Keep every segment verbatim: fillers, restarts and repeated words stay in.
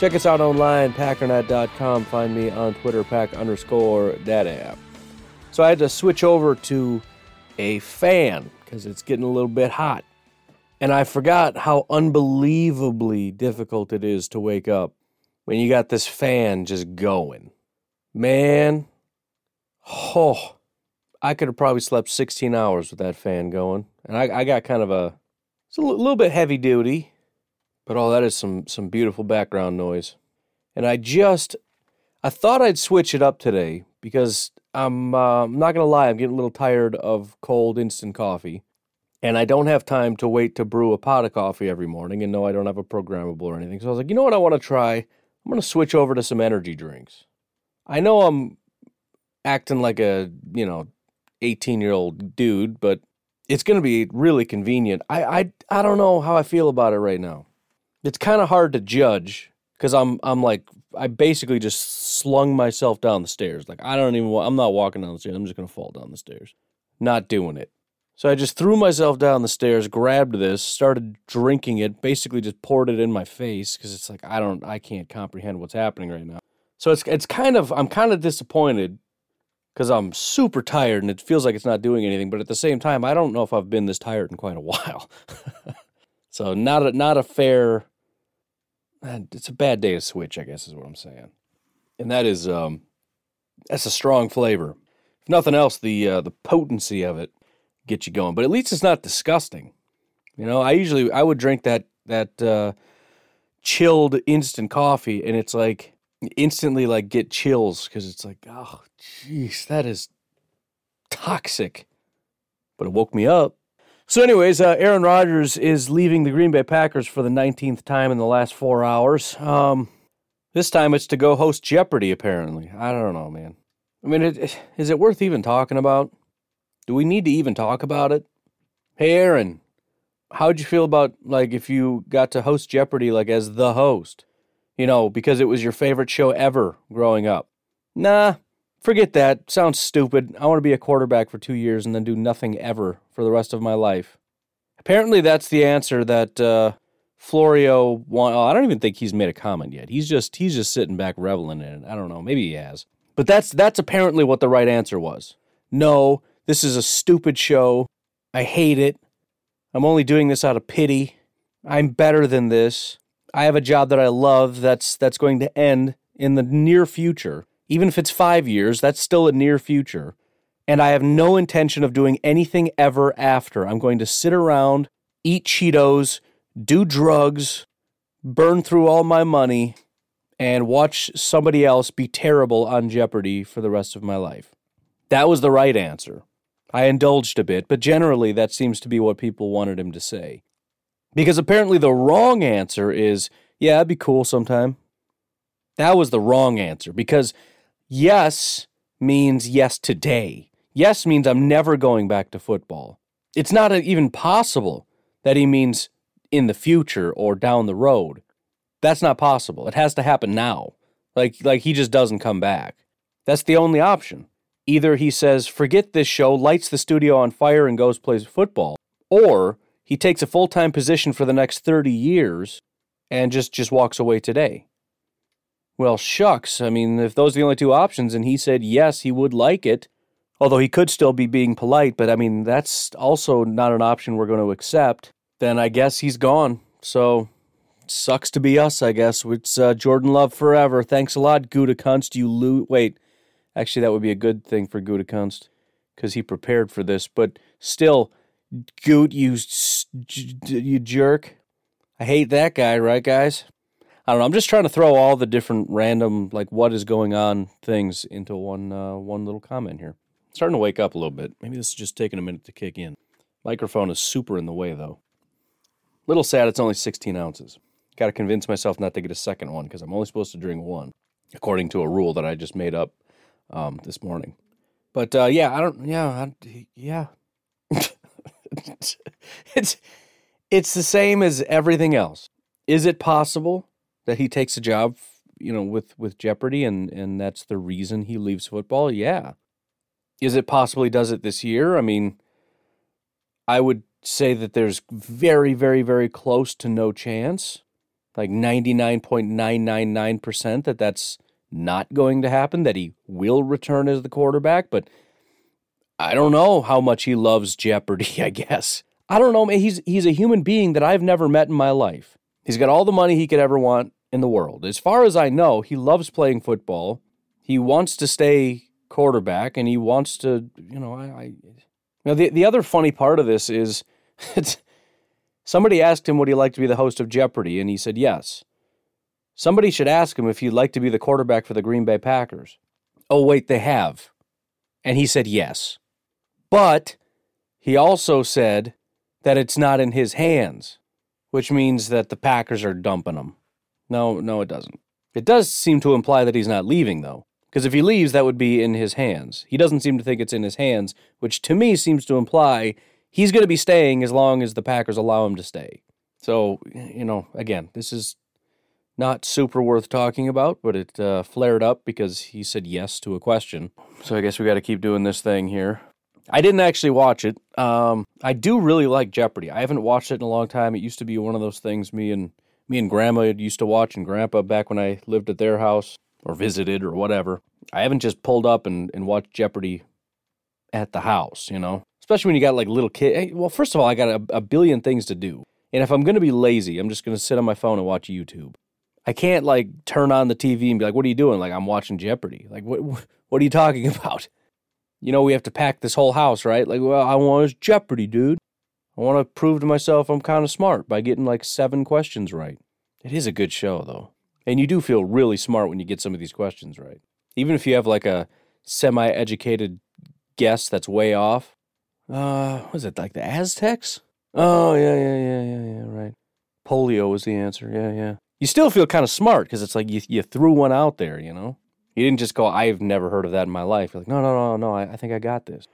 Check us out online, packernet dot com. Find me on Twitter, pack underscore data. So I had to switch over to a fan because it's getting a little bit hot. And I forgot how unbelievably difficult it is to wake up when you got this fan just going. Man, oh. I could have probably slept sixteen hours with that fan going. And I, I got kind of a, it's a l- little bit heavy duty, but oh, that is some, some beautiful background noise. And I just, I thought I'd switch it up today because I'm, uh, I'm not going to lie, I'm getting a little tired of cold instant coffee. And I don't have time to wait to brew a pot of coffee every morning. And no, I don't have a programmable or anything. So I was like, you know what I want to try? I'm going to switch over to some energy drinks. I know I'm acting like a, you know, eighteen-year-old dude, but it's going to be really convenient. I, I I don't know how I feel about it right now. It's kind of hard to judge because I'm I'm like, I basically just slung myself down the stairs. Like, I don't even, I'm not walking down the stairs. I'm just going to fall down the stairs. Not doing it. So I just threw myself down the stairs, grabbed this, started drinking it, basically just poured it in my face because it's like, I don't, I can't comprehend what's happening right now. So it's it's kind of, I'm kind of disappointed because I'm super tired and it feels like it's not doing anything. But at the same time, I don't know if I've been this tired in quite a while. So not a, not a fair, it's a bad day to switch, I guess is what I'm saying. And that is, um, that's a strong flavor. If nothing else, the uh, the potency of it gets you going. But at least it's not disgusting. You know, I usually, I would drink that, that uh, chilled instant coffee and it's like, instantly like get chills because it's like, oh jeez, that is toxic, but it woke me up. So anyways, uh, Aaron Rodgers is leaving the Green Bay Packers for the nineteenth time in the last four hours. Um, this time it's to go host Jeopardy apparently. I don't know, man. I mean, it, it, is it worth even talking about? Do we need to even talk about it? Hey Aaron, how'd you feel about like if you got to host Jeopardy like as the host? You know, because it was your favorite show ever growing up. Nah, forget that. Sounds stupid. I want to be a quarterback for two years and then do nothing ever for the rest of my life. Apparently that's the answer that uh, Florio won. Oh, I don't even think he's made a comment yet. He's just he's just sitting back reveling in it. I don't know. Maybe he has. But that's that's apparently what the right answer was. No, this is a stupid show. I hate it. I'm only doing this out of pity. I'm better than this. I have a job that I love that's that's going to end in the near future. Even if it's five years, that's still a near future. And I have no intention of doing anything ever after. I'm going to sit around, eat Cheetos, do drugs, burn through all my money, and watch somebody else be terrible on Jeopardy for the rest of my life. That was the right answer. I indulged a bit, but generally that seems to be what people wanted him to say. Because apparently the wrong answer is, yeah, it'd be cool sometime. That was the wrong answer because yes means yes today. Yes means I'm never going back to football. It's not even possible that he means in the future or down the road. That's not possible. It has to happen now. Like, like he just doesn't come back. That's the only option. Either he says, forget this show, lights the studio on fire and goes plays football, or he takes a full-time position for the next thirty years and just, just walks away today. Well, shucks. I mean, if those are the only two options, and he said yes, he would like it, although he could still be being polite, but I mean, that's also not an option we're going to accept, then I guess he's gone. So, sucks to be us, I guess. It's uh, Jordan Love forever. Thanks a lot, Gutekunst. You lose. Wait, Actually, that would be a good thing for Gutekunst because he prepared for this. But still, Goot, you, you jerk. I hate that guy, right, guys? I don't know. I'm just trying to throw all the different random, like, what is going on things into one uh, one little comment here. I'm starting to wake up a little bit. Maybe this is just taking a minute to kick in. Microphone is super in the way, though. Little sad it's only sixteen ounces. Got to convince myself not to get a second one because I'm only supposed to drink one, according to a rule that I just made up um, this morning. But, uh, yeah, I don't, yeah, I, yeah. it's It's the same as everything else. Is it possible that he takes a job, you know, with, with Jeopardy and, and that's the reason he leaves football? Yeah. Is it possible he does it this year? I mean, I would say that there's very, very, very close to no chance, like ninety-nine point nine nine nine percent that that's not going to happen, that he will return as the quarterback. But I don't know how much he loves Jeopardy, I guess. I don't know. He's he's a human being that I've never met in my life. He's got all the money he could ever want in the world. As far as I know, he loves playing football. He wants to stay quarterback, and he wants to, you know, I... I you know, the, the other funny part of this is it's, somebody asked him would he like to be the host of Jeopardy, and he said yes. Somebody should ask him if he'd like to be the quarterback for the Green Bay Packers. Oh, wait, they have. And he said yes. But he also said that it's not in his hands, which means that the Packers are dumping him. No, no, it doesn't. It does seem to imply that he's not leaving, though, because if he leaves, that would be in his hands. He doesn't seem to think it's in his hands, which to me seems to imply he's going to be staying as long as the Packers allow him to stay. So, you know, again, this is not super worth talking about, but it uh, flared up because he said yes to a question. So I guess we got to keep doing this thing here. I didn't actually watch it. Um, I do really like Jeopardy. I haven't watched it in a long time. It used to be one of those things me and me and Grandma used to watch and Grandpa back when I lived at their house or visited or whatever. I haven't just pulled up and, and watched Jeopardy at the house, you know, especially when you got like little kids. Well, first of all, I got a, a billion things to do. And if I'm going to be lazy, I'm just going to sit on my phone and watch YouTube. I can't like turn on the T V and be like, what are you doing? Like, I'm watching Jeopardy. Like, what what are you talking about? You know, we have to pack this whole house, right? Like, well, I want to Jeopardy, dude. I want to prove to myself I'm kind of smart by getting like seven questions right. It is a good show, though. And you do feel really smart when you get some of these questions right. Even if you have like a semi-educated guess that's way off. Uh, was it like the Aztecs? Oh, yeah, yeah, yeah, yeah, yeah, right. Polio was the answer, yeah, yeah. You still feel kind of smart because it's like you, you threw one out there, you know? You didn't just go, I've never heard of that in my life. You're like, no, no, no, no, I, I think I got this.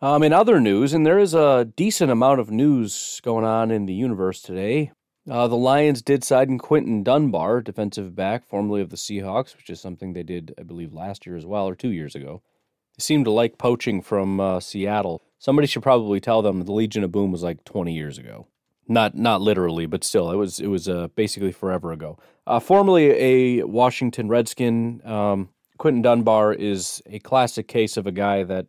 Um, in other news, and there is a decent amount of news going on in the universe today, uh, the Lions did sign Quinton Dunbar, defensive back, formerly of the Seahawks, which is something they did, I believe, last year as well, or two years ago. They seem to like poaching from uh, Seattle. Somebody should probably tell them the Legion of Boom was like twenty years ago. Not not literally, but still, it was it was uh, basically forever ago. Uh, formerly a Washington Redskin, um, Quinton Dunbar is a classic case of a guy that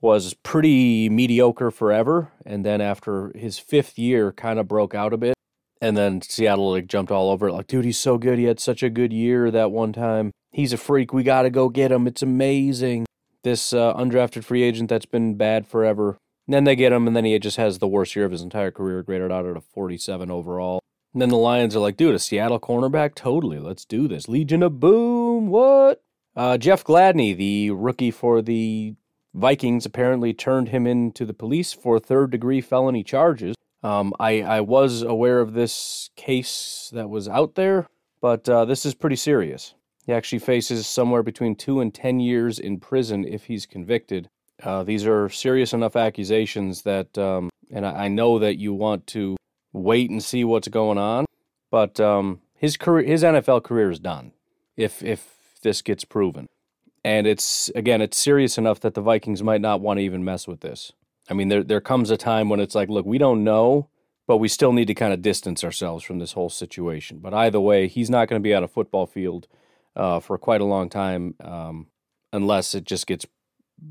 was pretty mediocre forever, and then after his fifth year, kind of broke out a bit, and then Seattle like jumped all over it, like, dude, he's so good, he had such a good year that one time. He's a freak, we gotta go get him, it's amazing. This uh, undrafted free agent that's been bad forever. And then they get him, and then he just has the worst year of his entire career, graded out at a forty-seven overall. And then the Lions are like, dude, a Seattle cornerback? Totally, let's do this. Legion of Boom, what? Uh, Jeff Gladney, the rookie for the Vikings, apparently turned him into the police for third-degree felony charges. Um, I, I was aware of this case that was out there, but uh, this is pretty serious. He actually faces somewhere between two and ten years in prison if he's convicted. Uh, these are serious enough accusations that, um, and I, I know that you want to wait and see what's going on, but um, his career, his N F L career is done. If if this gets proven. And it's, again, it's serious enough that the Vikings might not want to even mess with this. I mean, there there comes a time when it's like, look, we don't know, but we still need to kind of distance ourselves from this whole situation. But either way, he's not going to be on a football field uh, for quite a long time um, unless it just gets,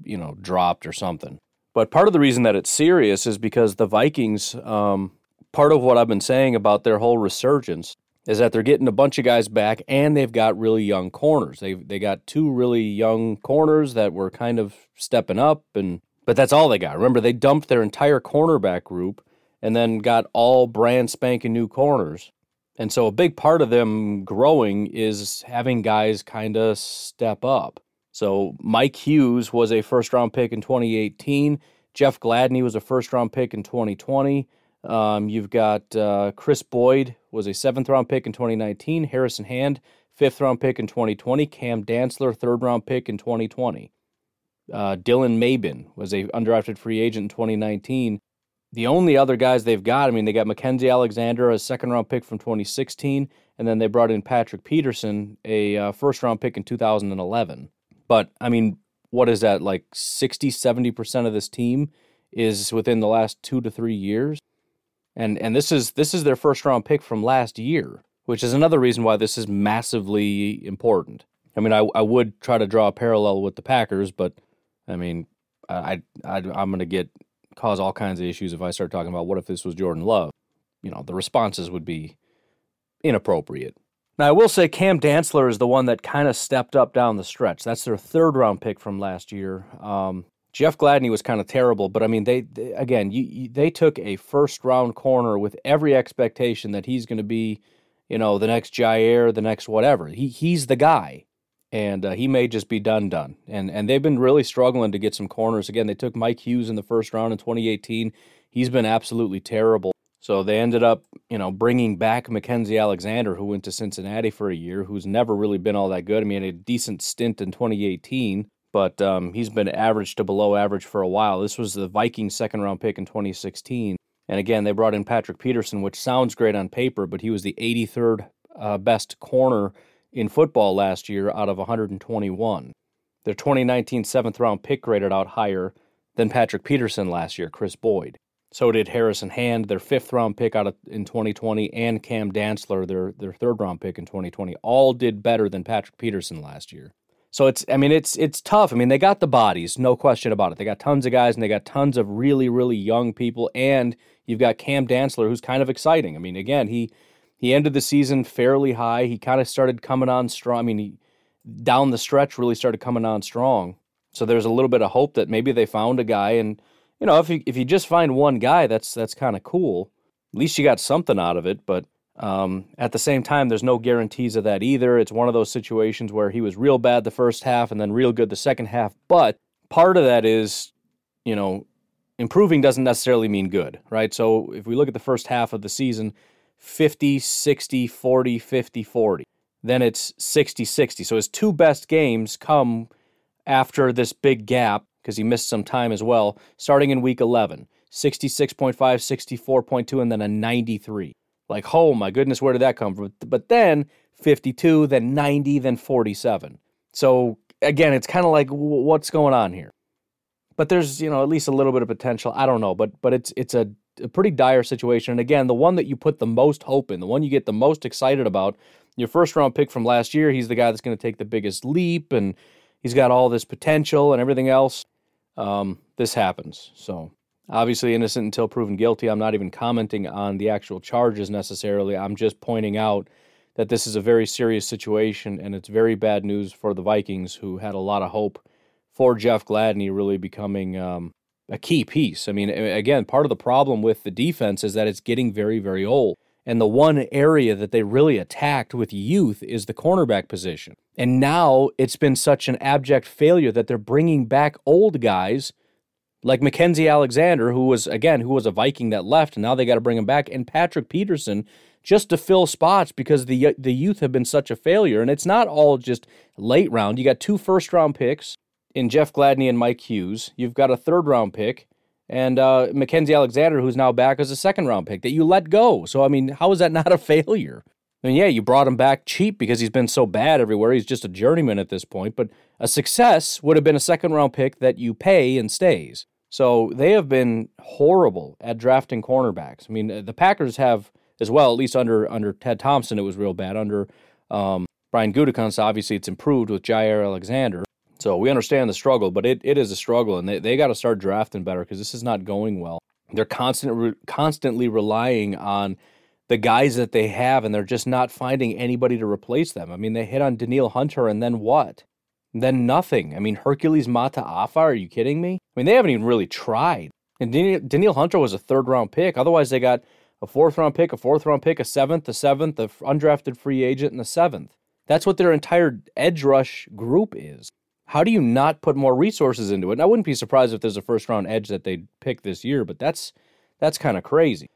you know, dropped or something. But part of the reason that it's serious is because the Vikings, um, part of what I've been saying about their whole resurgence is that they're getting a bunch of guys back, and they've got really young corners. They they got two really young corners that were kind of stepping up, and but that's all they got. Remember, they dumped their entire cornerback group and then got all brand spanking new corners. And so a big part of them growing is having guys kind of step up. So Mike Hughes was a first-round pick in twenty eighteen. Jeff Gladney was a first-round pick in twenty twenty. Um, you've got uh, Chris Boyd was a seventh-round pick in twenty nineteen. Harrison Hand, fifth-round pick in twenty twenty. Cam Dantzler, third-round pick in twenty twenty. Uh, Dylan Mabin was a undrafted free agent in twenty nineteen. The only other guys they've got, I mean, they got Mackenzie Alexander, a second-round pick from twenty sixteen, and then they brought in Patrick Peterson, a uh, first-round pick in two thousand eleven. But, I mean, what is that, like sixty, seventy percent of this team is within the last two to three years? And and this is this is their first-round pick from last year, which is another reason why this is massively important. I mean, I, I would try to draw a parallel with the Packers, but, I mean, I, I, I'm going to get cause all kinds of issues if I start talking about what if this was Jordan Love. You know, the responses would be inappropriate. Now, I will say Cam Dantzler is the one that kind of stepped up down the stretch. That's their third-round pick from last year. Um Jeff Gladney was kind of terrible, but I mean, they, they again, you, you, they took a first-round corner with every expectation that he's going to be, you know, the next Jaire, the next whatever. He he's the guy, and uh, he may just be done done. And and they've been really struggling to get some corners. Again, they took Mike Hughes in the first round in twenty eighteen. He's been absolutely terrible. So they ended up, you know, bringing back Mackenzie Alexander, who went to Cincinnati for a year, who's never really been all that good. I mean, he had a decent stint in twenty eighteen. But um, he's been average to below average for a while. This was the Vikings' second-round pick in twenty sixteen. And again, they brought in Patrick Peterson, which sounds great on paper, but he was the eighty-third uh, best corner in football last year out of one hundred twenty-one. Their twenty nineteen seventh-round pick graded out higher than Patrick Peterson last year, Chris Boyd. So did Harrison Hand, their fifth-round pick out of, in twenty twenty, and Cam Dantzler, their, their third-round pick in twenty twenty. All did better than Patrick Peterson last year. So it's, I mean, it's it's tough. I mean, they got the bodies, no question about it. They got tons of guys, and they got tons of really, really young people. And you've got Cam Dantzler, who's kind of exciting. I mean, again, he he ended the season fairly high. He kind of started coming on strong. I mean, he, down the stretch, really started coming on strong. So there's a little bit of hope that maybe they found a guy. And you know, if you if you just find one guy, that's that's kind of cool. At least you got something out of it, but. Um, at the same time, there's no guarantees of that either. It's one of those situations where he was real bad the first half and then real good the second half. But part of that is, you know, improving doesn't necessarily mean good, right? So if we look at the first half of the season, fifty, sixty, forty, fifty, forty. Then it's sixty, sixty. So his two best games come after this big gap because he missed some time as well, starting in week eleven, sixty-six point five, sixty-four point two, and then a ninety-three. Like, oh my goodness, where did that come from? But then fifty-two, then ninety, then forty-seven. So again, it's kind of like, what's going on here? But there's, you know, at least a little bit of potential. I don't know, but but it's it's a, a pretty dire situation. And again, the one that you put the most hope in, the one you get the most excited about, your first round pick from last year, he's the guy that's going to take the biggest leap, and he's got all this potential and everything else. Um, this happens, so. Obviously innocent until proven guilty. I'm not even commenting on the actual charges necessarily. I'm just pointing out that this is a very serious situation, and it's very bad news for the Vikings, who had a lot of hope for Jeff Gladney really becoming um, a key piece. I mean, again, part of the problem with the defense is that it's getting very, very old. And the one area that they really attacked with youth is the cornerback position. And now it's been such an abject failure that they're bringing back old guys like Mackenzie Alexander, who was, again, who was a Viking that left, and now they got to bring him back, and Patrick Peterson just to fill spots because the the youth have been such a failure. And it's not all just late round. You got two first-round picks in Jeff Gladney and Mike Hughes. You've got a third-round pick, and uh, Mackenzie Alexander, who's now back as a second-round pick, that you let go. So, I mean, how is that not a failure? I mean, yeah, you brought him back cheap because he's been so bad everywhere. He's just a journeyman at this point, but a success would have been a second-round pick that you pay and stays. So they have been horrible at drafting cornerbacks. I mean, the Packers have as well, at least under under Ted Thompson, it was real bad. Under um, Brian Gutekunst, obviously, it's improved with Jaire Alexander. So we understand the struggle, but it, it is a struggle, and they, they got to start drafting better because this is not going well. They're constant, re, constantly relying on the guys that they have, and they're just not finding anybody to replace them. I mean, they hit on Daniil Hunter, and then what? Then nothing. I mean, Hercules Mataafa, are you kidding me? I mean, they haven't even really tried. And Daniil Hunter was a third-round pick. Otherwise, they got a fourth-round pick, a fourth-round pick, a seventh, a seventh, an undrafted free agent, and a seventh. That's what their entire edge rush group is. How do you not put more resources into it? And I wouldn't be surprised if there's a first-round edge that they pick this year, but that's that's kind of crazy.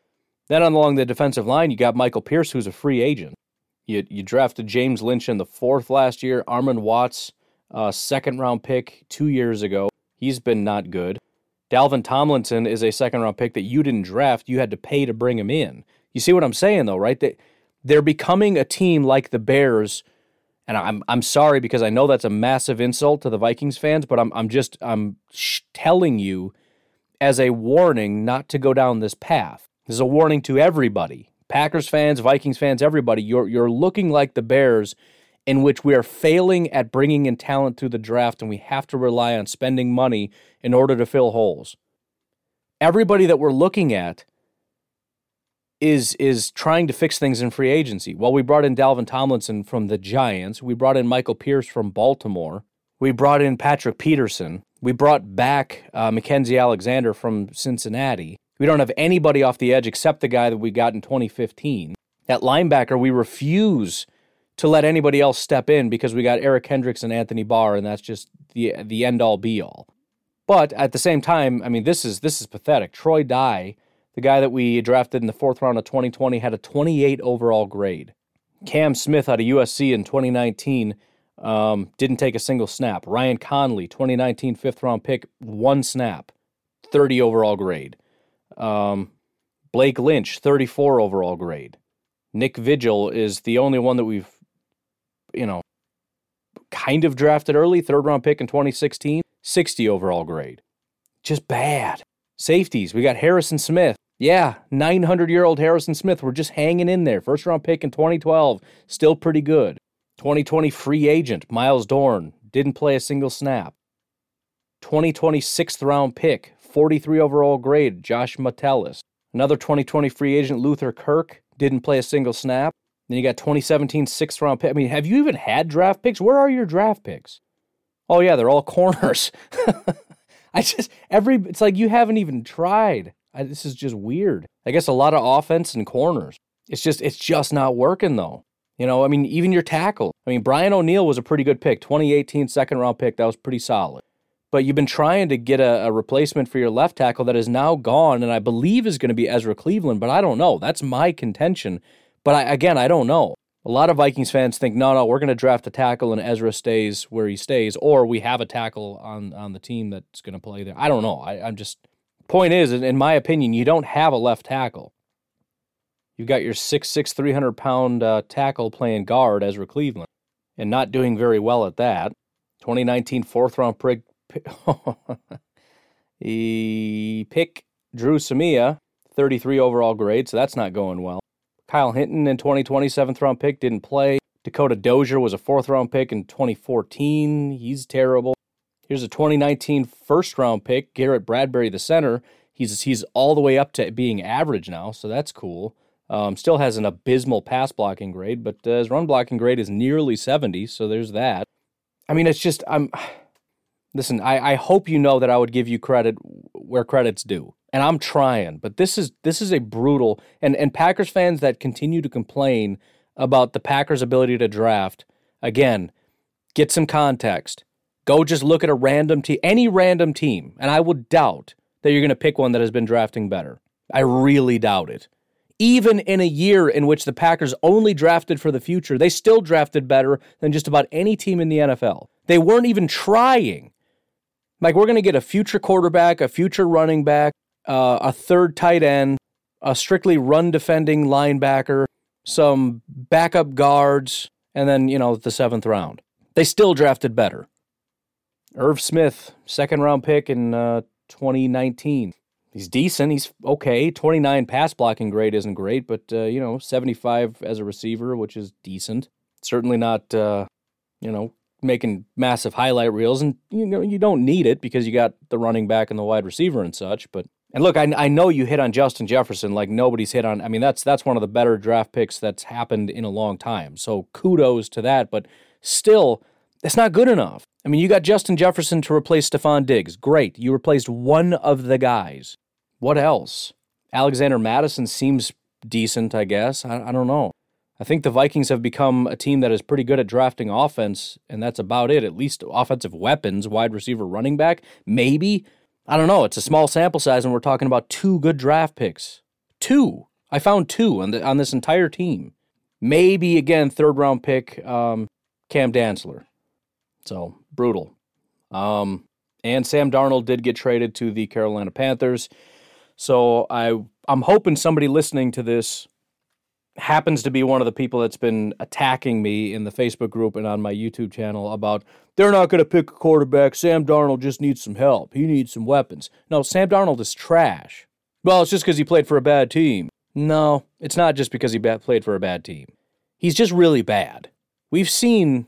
Then along the defensive line, you got Michael Pierce, who's a free agent. You you drafted James Lynch in the fourth last year, Armon Watts, uh, second-round pick two years ago. He's been not good. Dalvin Tomlinson is a second-round pick that you didn't draft. You had to pay to bring him in. You see what I'm saying, though, right? They, they're becoming a team like the Bears. And I'm I'm sorry because I know that's a massive insult to the Vikings fans, but I'm I'm just I'm sh- telling you as a warning not to go down this path. This is a warning to everybody, Packers fans, Vikings fans, everybody. You're you're looking like the Bears, in which we are failing at bringing in talent through the draft, and we have to rely on spending money in order to fill holes. Everybody that we're looking at is is trying to fix things in free agency. Well, we brought in Dalvin Tomlinson from the Giants. We brought in Michael Pierce from Baltimore. We brought in Patrick Peterson. We brought back uh, Mackenzie Alexander from Cincinnati. We don't have anybody off the edge except the guy that we got in twenty fifteen. At linebacker, we refuse to let anybody else step in because we got Eric Hendricks and Anthony Barr, and that's just the the end-all, be-all. But at the same time, I mean, this is this is pathetic. Troy Dye, the guy that we drafted in the fourth round of twenty twenty, had a twenty-eight overall grade. Cam Smith out of U S C in twenty nineteen um, didn't take a single snap. Ryan Conley, twenty nineteen fifth-round pick, one snap, thirty overall grade. Um, Blake Lynch, thirty-four overall grade. Nick Vigil is the only one that we've, you know, kind of drafted early, third-round pick in twenty sixteen, sixty overall grade. Just bad. Safeties, we got Harrison Smith. Yeah, nine hundred year old Harrison Smith. We're just hanging in there. First round pick in twenty twelve, still pretty good. twenty twenty free agent, Miles Dorn, didn't play a single snap. twenty twenty sixth round pick, forty-three overall grade, Josh Metellus. Another twenty twenty free agent, Luther Kirk, didn't play a single snap. Then you got twenty seventeen sixth round pick. I mean, have you even had draft picks? Where are your draft picks? Oh yeah, they're all corners. I just, every, it's like you haven't even tried. I, this is just weird. I guess a lot of offense and corners. It's just, it's just not working though. You know, I mean, even your tackle. I mean, Brian O'Neill was a pretty good pick. twenty eighteen second round pick. That was pretty solid. But you've been trying to get a, a replacement for your left tackle that is now gone. And I believe is going to be Ezra Cleveland, but I don't know. That's my contention. But I, again, I don't know. A lot of Vikings fans think, no, no, we're going to draft a tackle and Ezra stays where he stays, or we have a tackle on, on the team that's going to play there. I don't know. I, I'm just, point is, in my opinion, you don't have a left tackle. You've got your six six, three hundred pound uh, tackle playing guard, Ezra Cleveland, and not doing very well at that. twenty nineteen fourth-round pick, pick Drew Samia, thirty-three overall grade, so that's not going well. Kyle Hinton in twenty twenty seventh-round pick, didn't play. Dakota Dozier was a fourth-round pick in twenty fourteen. He's terrible. Here's a twenty nineteen first-round pick, Garrett Bradbury, the center. He's he's all the way up to being average now, so that's cool. Um, still has an abysmal pass-blocking grade, but uh, his run-blocking grade is nearly seventy, so there's that. I mean, it's just, I'm listen, I, I hope you know that I would give you credit where credit's due. And I'm trying, but this is this is a brutal, and, and Packers fans that continue to complain about the Packers' ability to draft, again, get some context. Go just look at a random team, any random team, and I would doubt that you're going to pick one that has been drafting better. I really doubt it. Even in a year in which the Packers only drafted for the future, they still drafted better than just about any team in the N F L. They weren't even trying. Like, we're going to get a future quarterback, a future running back, Uh, a third tight end, a strictly run-defending linebacker, some backup guards, and then, you know, the seventh round. They still drafted better. Irv Smith, second-round pick in uh, twenty nineteen. He's decent. He's okay. twenty-nine pass-blocking grade isn't great, but, uh, you know, seventy-five as a receiver, which is decent. Certainly not, uh, you know, making massive highlight reels, and, you know, you don't need it because you got the running back and the wide receiver and such, but And look, I, I know you hit on Justin Jefferson like nobody's hit on. I mean, that's that's one of the better draft picks that's happened in a long time. So kudos to that. But still, that's not good enough. I mean, you got Justin Jefferson to replace Stephon Diggs. Great. You replaced one of the guys. What else? Alexander Mattison seems decent, I guess. I, I don't know. I think the Vikings have become a team that is pretty good at drafting offense, and that's about it. At least offensive weapons, wide receiver, running back, maybe. I don't know. It's a small sample size, and we're talking about two good draft picks. Two. I found two on, the, on this entire team. Maybe, again, third-round pick, um, Cam Dantzler. So, brutal. Um, and Sam Darnold did get traded to the Carolina Panthers. So, I, I'm hoping somebody listening to this happens to be one of the people that's been attacking me in the Facebook group and on my YouTube channel about they're not going to pick a quarterback. Sam Darnold just needs some help. He needs some weapons. No, Sam Darnold is trash. Well, it's just because he played for a bad team. No, it's not just because he ba- played for a bad team. He's just really bad. We've seen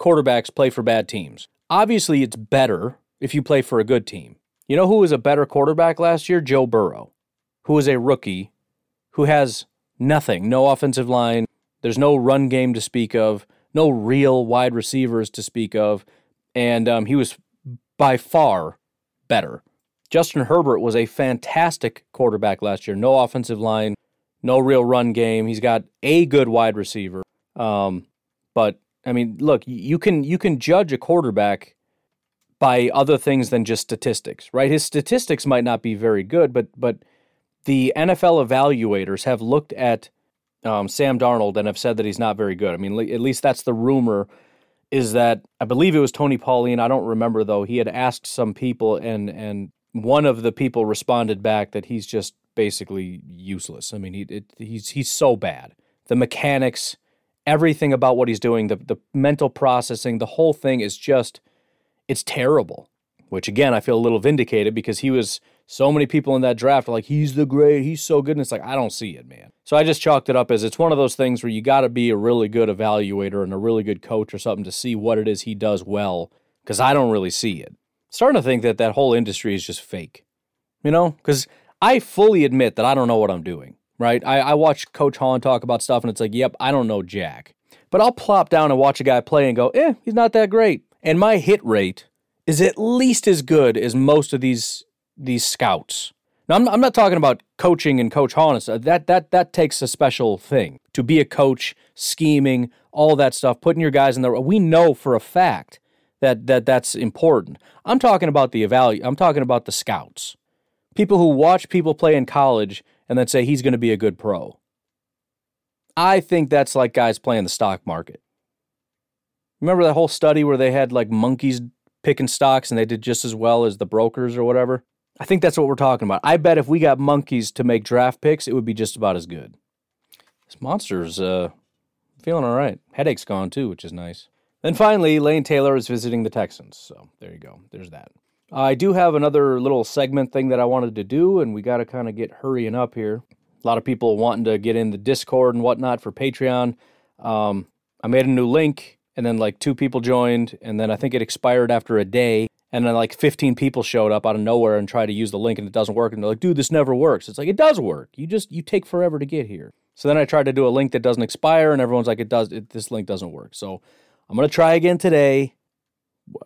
quarterbacks play for bad teams. Obviously, it's better if you play for a good team. You know who was a better quarterback last year? Joe Burrow, who is a rookie, who has nothing. No offensive line. There's no run game to speak of. No real wide receivers to speak of. And um, he was by far better. Justin Herbert was a fantastic quarterback last year. No offensive line. No real run game. He's got a good wide receiver. Um, but, I mean, look, you can you can judge a quarterback by other things than just statistics, right? His statistics might not be very good, but but... the N F L evaluators have looked at um, Sam Darnold and have said that he's not very good. I mean, le- at least that's the rumor, is that I believe it was Tony Pauline. I don't remember, though. He had asked some people, and and one of the people responded back that he's just basically useless. I mean, he it, he's he's so bad. The mechanics, everything about what he's doing, the the mental processing, the whole thing is just, it's terrible. Which, again, I feel a little vindicated because he was... so many people in that draft are like, he's the great, he's so good. And it's like, I don't see it, man. So I just chalked it up as it's one of those things where you got to be a really good evaluator and a really good coach or something to see what it is he does well, because I don't really see it. I'm starting to think that that whole industry is just fake, you know, because I fully admit that I don't know what I'm doing, right? I, I watch Coach Holland talk about stuff and it's like, yep, I don't know jack. But I'll plop down and watch a guy play and go, eh, he's not that great. And my hit rate is at least as good as most of these these scouts. Now, I'm, I'm not talking about coaching and Coach Holland. That, that, that takes a special thing to be a coach, scheming, all that stuff, putting your guys in the... We know for a fact that, that that's important. I'm talking about the evaluate. I'm talking about the scouts. People who watch people play in college and then say, he's going to be a good pro. I think that's like guys playing the stock market. Remember that whole study where they had like monkeys picking stocks and they did just as well as the brokers or whatever? I think that's what we're talking about. I bet if we got monkeys to make draft picks, it would be just about as good. This monster's uh, feeling all right. Headache's gone too, which is nice. Then finally, Lane Taylor is visiting the Texans. So there you go. There's that. Uh, I do have another little segment thing that I wanted to do, and we got to kind of get hurrying up here. A lot of people wanting to get in the Discord and whatnot for Patreon. Um, I made a new link, and then like two people joined, and then I think it expired after a day. And then like fifteen people showed up out of nowhere and tried to use the link and it doesn't work. And they're like, dude, this never works. It's like, it does work. You just, you take forever to get here. So then I tried to do a link that doesn't expire and everyone's like, it does, it, this link doesn't work. So I'm going to try again today.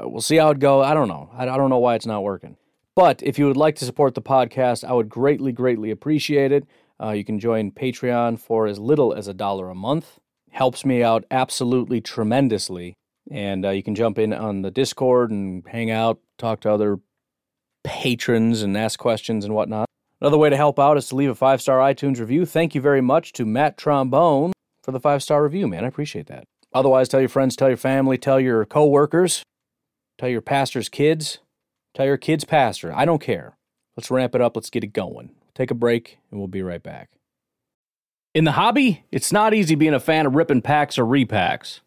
We'll see how it goes. I don't know. I, I don't know why it's not working. But if you would like to support the podcast, I would greatly, greatly appreciate it. Uh, you can join Patreon for as little as a dollar a month. Helps me out absolutely tremendously. And uh, you can jump in on the Discord and hang out, talk to other patrons and ask questions and whatnot. Another way to help out is to leave a five-star iTunes review. Thank you very much to Matt Trombone for the five-star review, man. I appreciate that. Otherwise, tell your friends, tell your family, tell your coworkers, tell your pastor's kids, tell your kid's pastor. I don't care. Let's ramp it up. Let's get it going. Take a break, and we'll be right back. In the hobby, it's not easy being a fan of ripping packs or repacks.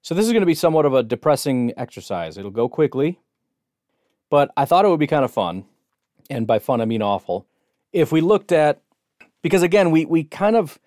So this is going to be somewhat of a depressing exercise. It'll go quickly, but I thought it would be kind of fun, and by fun I mean awful, if we looked at, because again, we we kind of,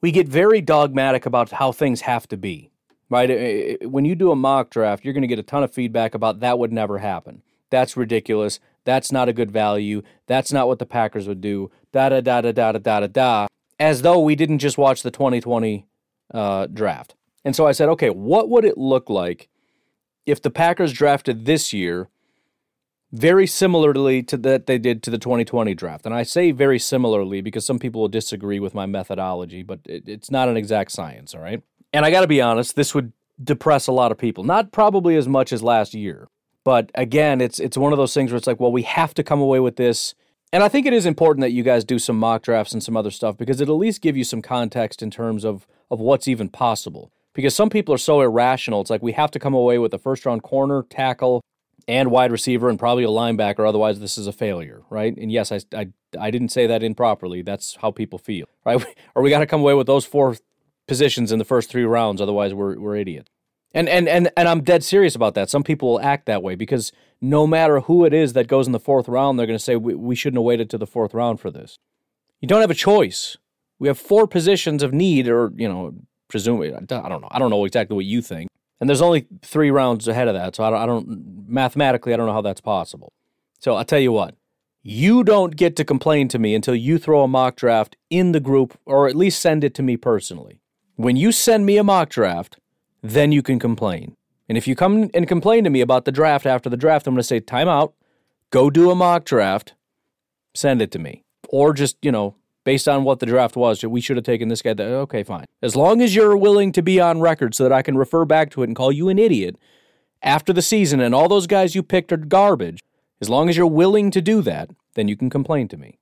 we get very dogmatic about how things have to be, right? When you do a mock draft, you're going to get a ton of feedback about that would never happen. That's ridiculous. That's not a good value. That's not what the Packers would do. Da-da-da-da-da-da-da-da, as though we didn't just watch the twenty twenty uh, draft. And so I said, okay, what would it look like if the Packers drafted this year very similarly to that they did to the twenty twenty draft? And I say very similarly because some people will disagree with my methodology, but it, it's not an exact science, all right? And I got to be honest, this would depress a lot of people. Not probably as much as last year, but again, it's it's one of those things where it's like, well, we have to come away with this. And I think it is important that you guys do some mock drafts and some other stuff because it'll at least give you some context in terms of, of what's even possible. Because some people are so irrational, it's like we have to come away with a first-round corner, tackle, and wide receiver, and probably a linebacker, otherwise this is a failure, right? And yes, I, I, I didn't say that improperly. That's how people feel, right? Or we got to come away with those four positions in the first three rounds, otherwise we're we're idiots. And, and, and, and I'm dead serious about that. Some people will act that way because no matter who it is that goes in the fourth round, they're going to say we, we shouldn't have waited to the fourth round for this. You don't have a choice. We have four positions of need or, you know, presumably, I don't know. I don't know exactly what you think. And there's only three rounds ahead of that, so I don't, I don't, mathematically, I don't know how that's possible. So I'll tell you what, you don't get to complain to me until you throw a mock draft in the group, or at least send it to me personally. When you send me a mock draft, then you can complain. And if you come and complain to me about the draft after the draft, I'm going to say, time out, go do a mock draft, send it to me. Or just, you know, based on what the draft was, we should have taken this guy. That, okay, fine. As long as you're willing to be on record so that I can refer back to it and call you an idiot after the season and all those guys you picked are garbage, as long as you're willing to do that, then you can complain to me.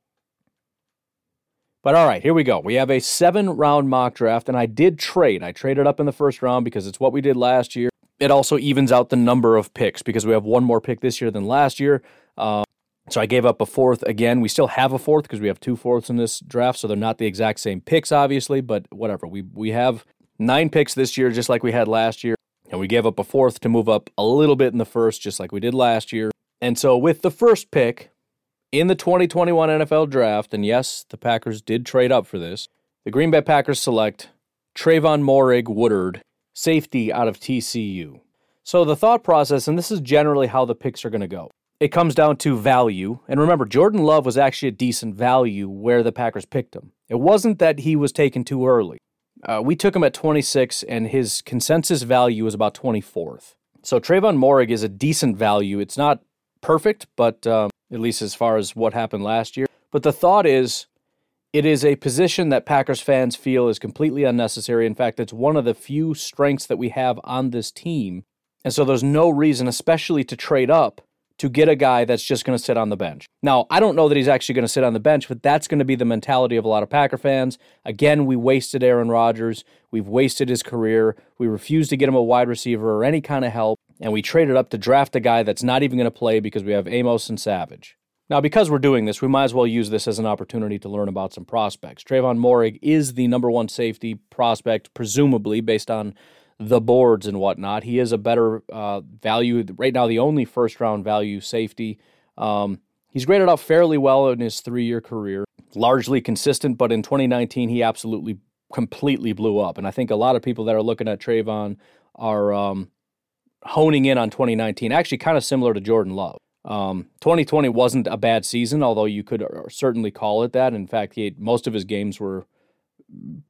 But all right, here we go. We have a seven-round mock draft, and I did trade. I traded up in the first round because it's what we did last year. It also evens out the number of picks because we have one more pick this year than last year. Um, So I gave up a fourth again. We still have a fourth because we have two fourths in this draft, so they're not the exact same picks, obviously, but whatever. We we have nine picks this year, just like we had last year, and we gave up a fourth to move up a little bit in the first, just like we did last year. And so with the first pick in the twenty twenty-one N F L Draft, and yes, the Packers did trade up for this, the Green Bay Packers select Trayvon Moehrig Woodard, safety out of T C U. So the thought process, and this is generally how the picks are going to go, it comes down to value. And remember, Jordan Love was actually a decent value where the Packers picked him. It wasn't that he was taken too early. Uh, we took him at twenty-six, and his consensus value was about twenty-fourth. So Trayvon Moehrig is a decent value. It's not perfect, but um, at least as far as what happened last year. But the thought is, it is a position that Packers fans feel is completely unnecessary. In fact, it's one of the few strengths that we have on this team. And so there's no reason, especially to trade up, to get a guy that's just going to sit on the bench. Now, I don't know that he's actually going to sit on the bench, but that's going to be the mentality of a lot of Packer fans. Again, we wasted Aaron Rodgers. We've wasted his career. We refused to get him a wide receiver or any kind of help, and we traded up to draft a guy that's not even going to play because we have Amos and Savage. Now, because we're doing this, we might as well use this as an opportunity to learn about some prospects. Trayvon Moehrig is the number one safety prospect, presumably, based on the boards and whatnot. He is a better uh, value, right now the only first-round value safety. Um, he's graded out fairly well in his three-year career, largely consistent, but in twenty nineteen, he absolutely, completely blew up. And I think a lot of people that are looking at Trayvon are um, honing in on twenty nineteen, actually kind of similar to Jordan Love. Um, twenty twenty wasn't a bad season, although you could certainly call it that. In fact, he had, most of his games were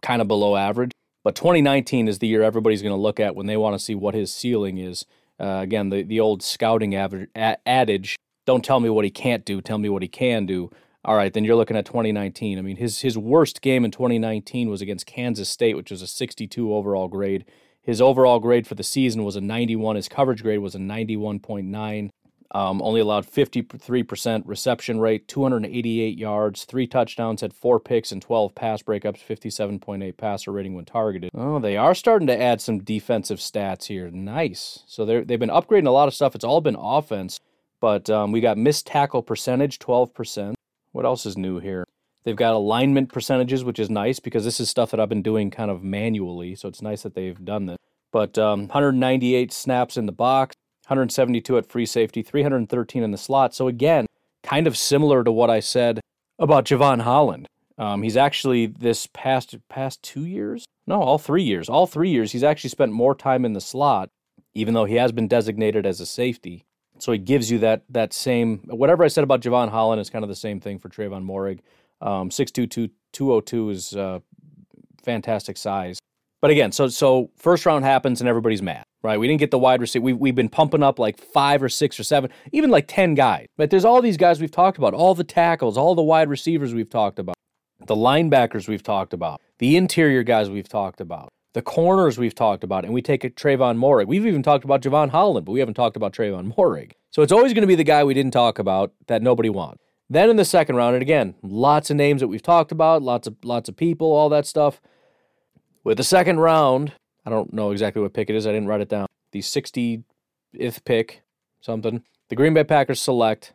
kind of below average. But twenty nineteen is the year everybody's going to look at when they want to see what his ceiling is. Uh, again, the, the old scouting average, a- adage, don't tell me what he can't do, tell me what he can do. All right, then you're looking at twenty nineteen. I mean, his, his worst game in twenty nineteen was against Kansas State, which was a sixty-two overall grade. His overall grade for the season was a ninety-one. His coverage grade was a ninety-one point nine. Um, only allowed fifty-three percent reception rate, two hundred eighty-eight yards, three touchdowns, had four picks and twelve pass breakups, fifty-seven point eight passer rating when targeted. Oh, they are starting to add some defensive stats here. Nice. So they've been upgrading a lot of stuff. It's all been offense, but um, we got missed tackle percentage, twelve percent. What else is new here? They've got alignment percentages, which is nice because this is stuff that I've been doing kind of manually, so it's nice that they've done this. But um, one hundred ninety-eight snaps in the box, one hundred seventy-two at free safety, three hundred thirteen in the slot. So again, kind of similar to what I said about Javon Holland. Um, he's actually this past past two years? No, all three years. All three years, he's actually spent more time in the slot, even though he has been designated as a safety. So he gives you that that same, whatever I said about Javon Holland is kind of the same thing for Trayvon Moehrig. Um, six two two, two oh two is uh, fantastic size. But again, so so first round happens and everybody's mad, right? We didn't get the wide receiver. We've, we've been pumping up like five or six or seven, even like ten guys. But there's all these guys we've talked about, all the tackles, all the wide receivers we've talked about, the linebackers we've talked about, the interior guys we've talked about, the corners we've talked about, and we take a Trayvon Moehrig. We've even talked about Javon Holland, but we haven't talked about Trayvon Moehrig. So it's always going to be the guy we didn't talk about that nobody wants. Then in the second round, and again, lots of names that we've talked about, lots of lots of people, all that stuff. With the second round, I don't know exactly what pick it is. I didn't write it down. The sixtieth pick, something. The Green Bay Packers select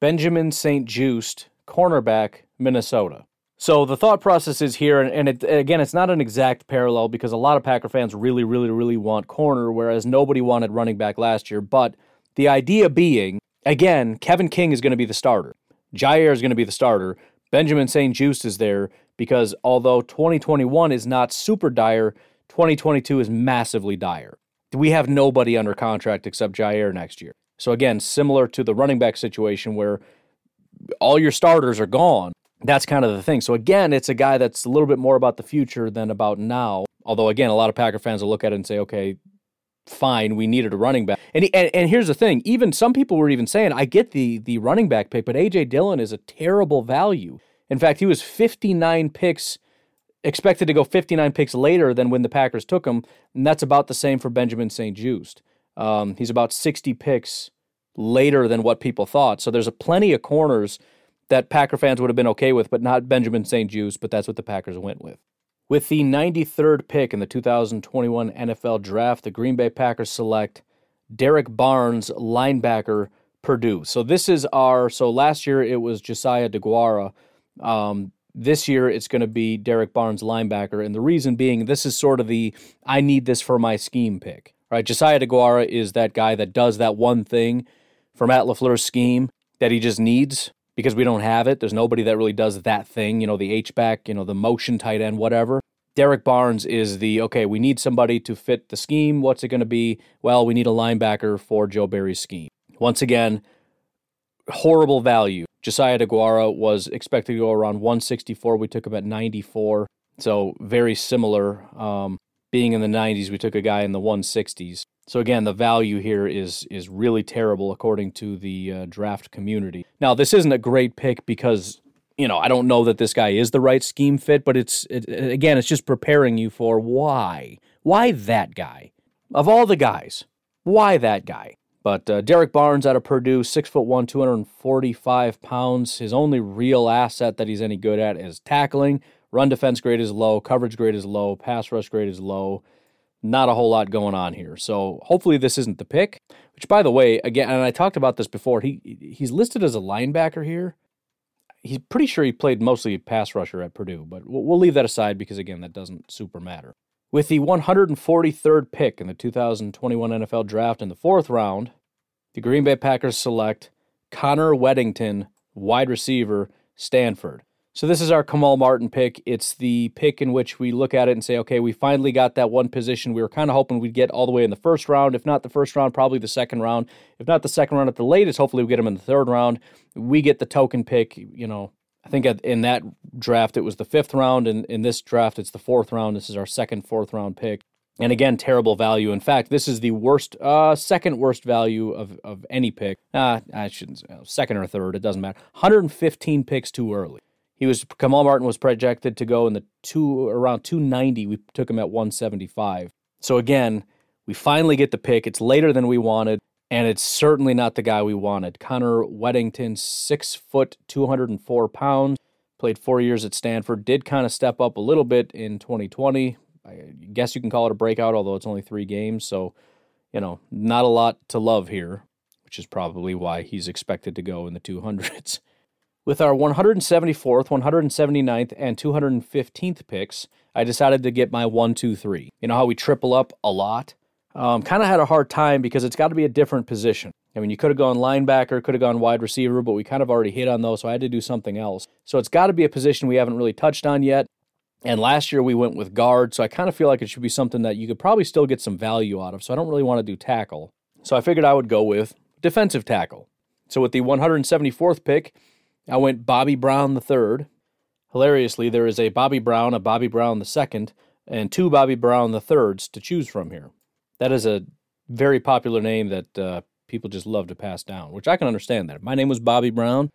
Benjamin Saint-Juste, cornerback, Minnesota. So the thought process is here, and it, again, it's not an exact parallel because a lot of Packer fans really, really, really want corner, whereas nobody wanted running back last year. But the idea being, again, Kevin King is going to be the starter. Jaire is going to be the starter. Benjamin Saint-Juste is there. Because although twenty twenty-one is not super dire, twenty twenty-two is massively dire. We have nobody under contract except Jaire next year. So again, similar to the running back situation where all your starters are gone, that's kind of the thing. So again, it's a guy that's a little bit more about the future than about now. Although again, a lot of Packer fans will look at it and say, okay, fine, we needed a running back. And, and, and here's the thing, even some people were even saying, I get the, the running back pick, but A J Dillon is a terrible value. In fact, he was fifty-nine picks, expected to go fifty-nine picks later than when the Packers took him, and that's about the same for Benjamin Saint-Juste. Um, he's about sixty picks later than what people thought, so there's a plenty of corners that Packer fans would have been okay with, but not Benjamin Saint-Juste, but that's what the Packers went with. With the ninety-third pick in the two thousand twenty-one N F L Draft, the Green Bay Packers select Derek Barnes, linebacker, Purdue. So this is our, so last year it was Josiah DeGuara. Um, this year it's going to be Derek Barnes, linebacker, and the reason being this is sort of the I need this for my scheme pick, right? Josiah DeGuara is that guy that does that one thing for Matt LaFleur's scheme that he just needs because we don't have it. There's nobody that really does that thing, you know, the H-back, you know, the motion tight end, whatever. Derek Barnes is the, okay, we need somebody to fit the scheme. What's it going to be? Well, we need a linebacker for Joe Barry's scheme. Once again, horrible value. Josiah DeGuara was expected to go around one sixty-four. We took him at ninety-four, so very similar. Um, being in the nineties, we took a guy in the one sixties. So again, the value here is is really terrible according to the uh, draft community. Now, this isn't a great pick because, you know, I don't know that this guy is the right scheme fit, but it's it, again, it's just preparing you for why. Why that guy? Of all the guys, why that guy? But uh, Derek Barnes out of Purdue, six foot one, two hundred forty-five pounds. His only real asset that he's any good at is tackling. Run defense grade is low. Coverage grade is low. Pass rush grade is low. Not a whole lot going on here. So hopefully this isn't the pick. Which, by the way, again, and I talked about this before, he he's listed as a linebacker here. He's pretty sure he played mostly pass rusher at Purdue, but we'll leave that aside because, again, that doesn't super matter. With the one hundred forty-third pick in the two thousand twenty-one N F L Draft in the fourth round, the Green Bay Packers select Connor Weddington, wide receiver, Stanford. So this is our Kamal Martin pick. It's the pick in which we look at it and say, okay, we finally got that one position we were kind of hoping we'd get all the way in the first round. If not the first round, probably the second round. If not the second round at the latest, hopefully we get him in the third round. We get the token pick, you know. I think in that draft, it was the fifth round, and in this draft, it's the fourth round. This is our second fourth-round pick. And again, terrible value. In fact, this is the worst, uh, second worst value of, of any pick. Uh, I shouldn't say second or third. It doesn't matter. one hundred fifteen picks too early. He was Kamal Martin was projected to go in the two around two ninety. We took him at one seventy-five. So again, we finally get the pick. It's later than we wanted. And it's certainly not the guy we wanted. Connor Weddington, six foot, two hundred four pounds, played four years at Stanford, did kind of step up a little bit in twenty twenty. I guess you can call it a breakout, although it's only three games. So, you know, not a lot to love here, which is probably why he's expected to go in the two hundreds. With our one hundred seventy-fourth, one hundred seventy-ninth, and two hundred fifteenth picks, I decided to get my one, two, three. You know how we triple up a lot? Um, kind of had a hard time because it's got to be a different position. I mean, you could have gone linebacker, could have gone wide receiver, but we kind of already hit on those, so I had to do something else. So it's got to be a position we haven't really touched on yet. And last year we went with guard, so I kind of feel like it should be something that you could probably still get some value out of, so I don't really want to do tackle. So I figured I would go with defensive tackle. So with the one hundred seventy-fourth pick, I went Bobby Brown the third. Hilariously, there is a Bobby Brown, a Bobby Brown the second, and two Bobby Brown the thirds to choose from here. That is a very popular name that uh, people just love to pass down, which I can understand that. If my name was Bobby Brown,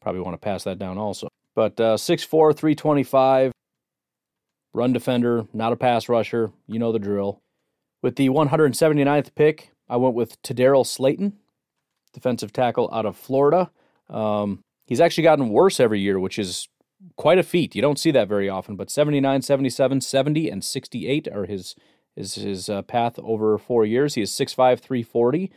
probably want to pass that down also. But uh, six four, three twenty-five, run defender, not a pass rusher. You know the drill. With the one hundred seventy-ninth pick, I went with Tadarrell Slayton, defensive tackle out of Florida. Um, he's actually gotten worse every year, which is quite a feat. You don't see that very often, but seventy-nine, seventy-seven, seventy, and sixty-eight are his... is his uh, path over four years. He is six five, three forty.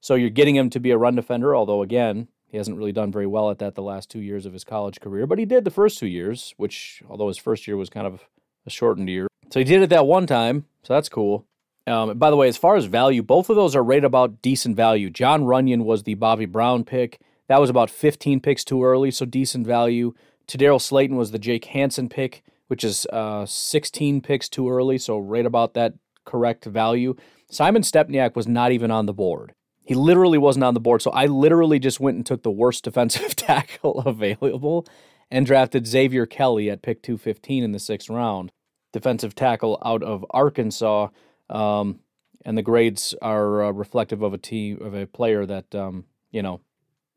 So you're getting him to be a run defender, although, again, he hasn't really done very well at that the last two years of his college career. But he did the first two years, which, although his first year was kind of a shortened year. So he did it that one time, so that's cool. Um, by the way, as far as value, both of those are right about decent value. John Runyon was the Bobby Brown pick. That was about fifteen picks too early, so decent value. Tadarrell Slayton was the Jake Hansen pick, which is uh, sixteen picks too early, so right about that correct value. Simon Stepniak was not even on the board. He literally wasn't on the board, so I literally just went and took the worst defensive tackle available and drafted Xavier Kelly at pick two fifteen in the sixth round. Defensive tackle out of Arkansas, um, and the grades are uh, reflective of a team of a player that um, you know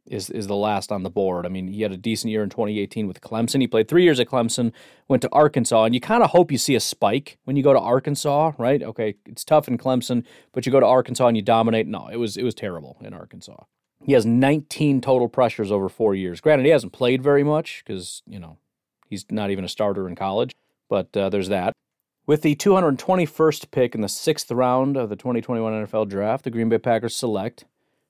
is is the last on the board. I mean, he had a decent year in twenty eighteen with Clemson. He played three years at Clemson, went to Arkansas, and you kind of hope you see a spike when you go to Arkansas, right? Okay, it's tough in Clemson, but you go to Arkansas and you dominate. No, it was it was terrible in Arkansas. He has nineteen total pressures over four years. Granted, he hasn't played very much because, you know, he's not even a starter in college, but uh, there's that. With the two hundred twenty-first pick in the sixth round of the twenty twenty-one N F L Draft, the Green Bay Packers select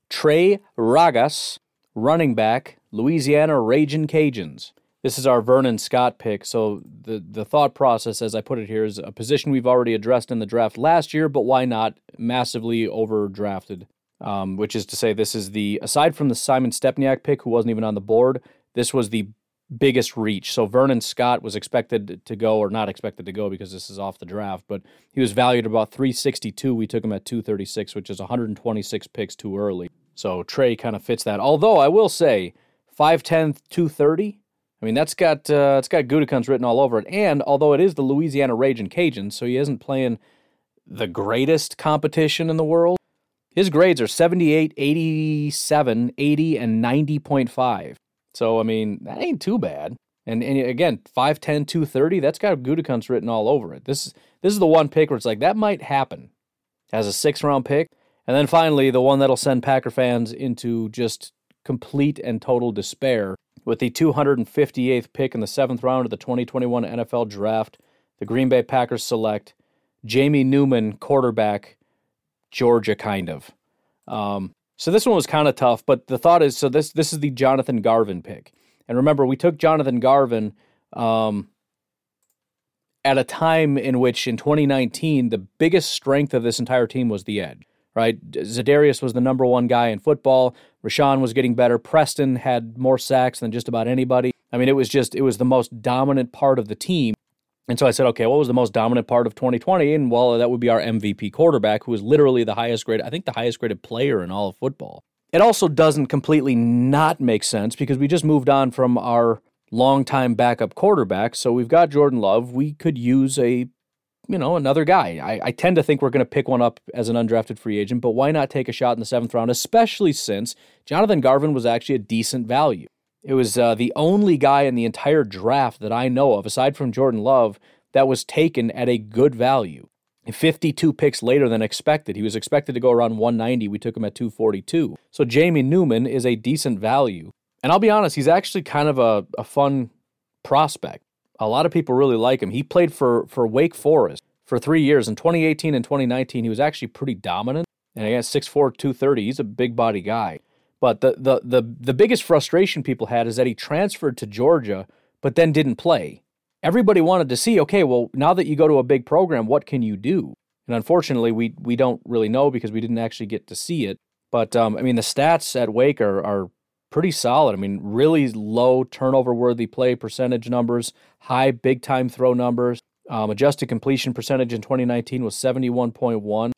Trey Ragas, running back, Louisiana Ragin' Cajuns. This is our Vernon Scott pick. So the, the thought process, as I put it here, is a position we've already addressed in the draft last year, but why not? Massively overdrafted, um, which is to say this is the, aside from the Simon Stepniak pick, who wasn't even on the board, this was the biggest reach. So Vernon Scott was expected to go, or not expected to go because this is off the draft, but he was valued about three sixty-two. We took him at two thirty-six, which is one hundred twenty-six picks too early. So Trey kind of fits that. Although I will say, five ten, two thirty, I mean, that's got uh, it's got Gutekunst written all over it. And although it is the Louisiana Ragin' Cajuns, so he isn't playing the greatest competition in the world, his grades are seventy-eight, eighty-seven, eighty, and ninety point five. So, I mean, that ain't too bad. And, and again, five ten, two thirty, that's got Gutekunst written all over it. This, this is the one pick where it's like, that might happen. As a sixth-round pick. And then finally, the one that'll send Packer fans into just complete and total despair. With the two hundred fifty-eighth pick in the seventh round of the twenty twenty-one N F L Draft, the Green Bay Packers select Jamie Newman, quarterback, Georgia, kind of. Um, so this one was kind of tough, but the thought is, so this this is the Jonathan Garvin pick. And remember, we took Jonathan Garvin um, at a time in which, in twenty nineteen, the biggest strength of this entire team was the edge. Right, Zadarius was the number one guy in football. Rashawn was getting better. Preston had more sacks than just about anybody. I mean, it was just, it was the most dominant part of the team. And so I said, okay, what was the most dominant part of twenty twenty? And well, that would be our M V P quarterback, who is literally the highest grade, I think the highest graded player in all of football. It also doesn't completely not make sense because we just moved on from our longtime backup quarterback. So we've got Jordan Love. We could use a you know, another guy. I, I tend to think we're going to pick one up as an undrafted free agent, but why not take a shot in the seventh round, especially since Jonathan Garvin was actually a decent value. It was uh, the only guy in the entire draft that I know of, aside from Jordan Love, that was taken at a good value. fifty-two picks later than expected. He was expected to go around one ninety. We took him at two forty-two. So Jamie Newman is a decent value. And I'll be honest, he's actually kind of a, a fun prospect. A lot of people really like him. He played for, for Wake Forest for three years. In twenty eighteen and twenty nineteen, he was actually pretty dominant. And again, six four, two thirty, he's a big-body guy. But the, the the the biggest frustration people had is that he transferred to Georgia, but then didn't play. Everybody wanted to see, okay, well, now that you go to a big program, what can you do? And unfortunately, we we don't really know because we didn't actually get to see it. But, um, I mean, the stats at Wake are are... pretty solid. I mean, really low turnover-worthy play percentage numbers, high big-time throw numbers. Um, adjusted completion percentage in twenty nineteen was seventy-one point one.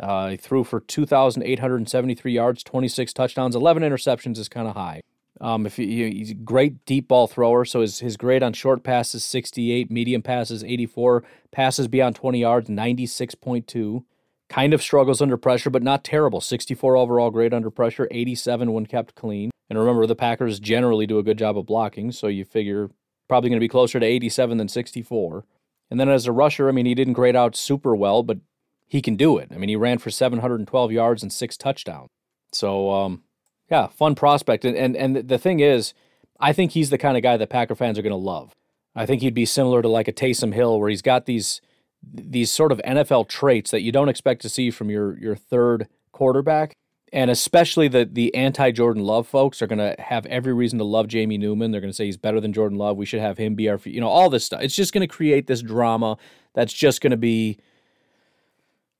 Uh, he threw for two thousand eight hundred seventy-three yards, twenty-six touchdowns, eleven interceptions is kind of high. Um, if he, he's a great deep ball thrower, so his, his grade on short passes, sixty-eight, medium passes, eighty-four, passes beyond twenty yards, ninety-six point two. Kind of struggles under pressure, but not terrible. sixty-four overall grade under pressure, eighty-seven when kept clean. And remember, the Packers generally do a good job of blocking, so you figure probably going to be closer to eighty-seven than sixty-four. And then as a rusher, I mean, he didn't grade out super well, but he can do it. I mean, he ran for seven hundred twelve yards and six touchdowns. So, um, yeah, fun prospect. And, and and the thing is, I think he's the kind of guy that Packer fans are going to love. I think he'd be similar to like a Taysom Hill, where he's got these these sort of N F L traits that you don't expect to see from your your third quarterback. And especially the the anti-Jordan Love folks are going to have every reason to love Jamie Newman. They're going to say he's better than Jordan Love. We should have him be our, you know, all this stuff. It's just going to create this drama that's just going to be,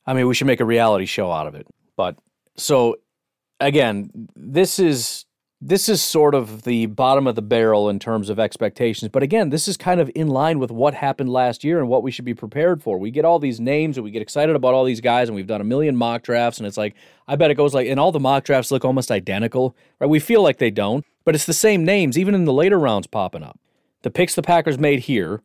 I mean, we should make a reality show out of it. But so again, this is this is sort of the bottom of the barrel in terms of expectations. But again, this is kind of in line with what happened last year and what we should be prepared for. We get all these names and we get excited about all these guys, and we've done a million mock drafts, and it's like, I bet it goes like, and all the mock drafts look almost identical, right? We feel like they don't, but it's the same names, even in the later rounds popping up. The picks the Packers made here,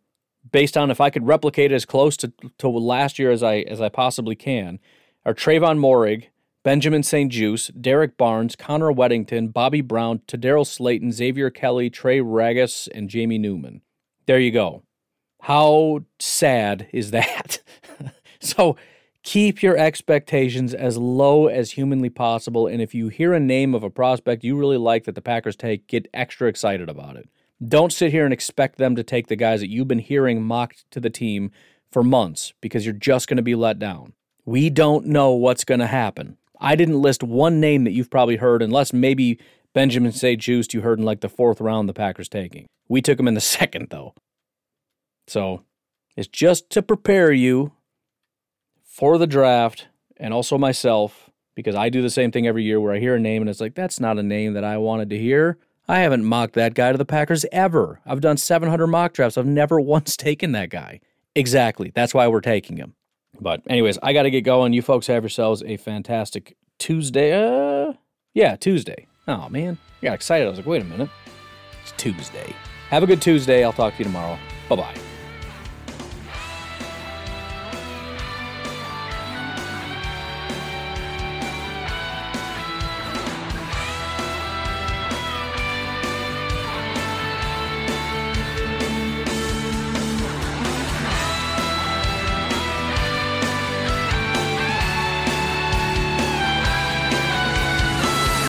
based on if I could replicate it as close to, to last year as I, as I possibly can, are Trayvon Moehrig, Benjamin Saint-Juste, Derek Barnes, Connor Weddington, Bobby Brown, Tadarrell Slayton, Xavier Kelly, Trey Ragas, and Jamie Newman. There you go. How sad is that? So keep your expectations as low as humanly possible, and if you hear a name of a prospect you really like that the Packers take, get extra excited about it. Don't sit here and expect them to take the guys that you've been hearing mocked to the team for months, because you're just going to be let down. We don't know what's going to happen. I didn't list one name that you've probably heard, unless maybe Benjamin St-Juste you heard in like the fourth round the Packers taking. We took him in the second, though. So it's just to prepare you for the draft, and also myself, because I do the same thing every year where I hear a name and it's like, that's not a name that I wanted to hear. I haven't mocked that guy to the Packers ever. I've done seven hundred mock drafts. I've never once taken that guy. Exactly. That's why we're taking him. But anyways, I got to get going. You folks have yourselves a fantastic Tuesday. Uh, yeah, Tuesday. Oh, man. I got excited. I was like, wait a minute. It's Tuesday. Have a good Tuesday. I'll talk to you tomorrow. Bye-bye.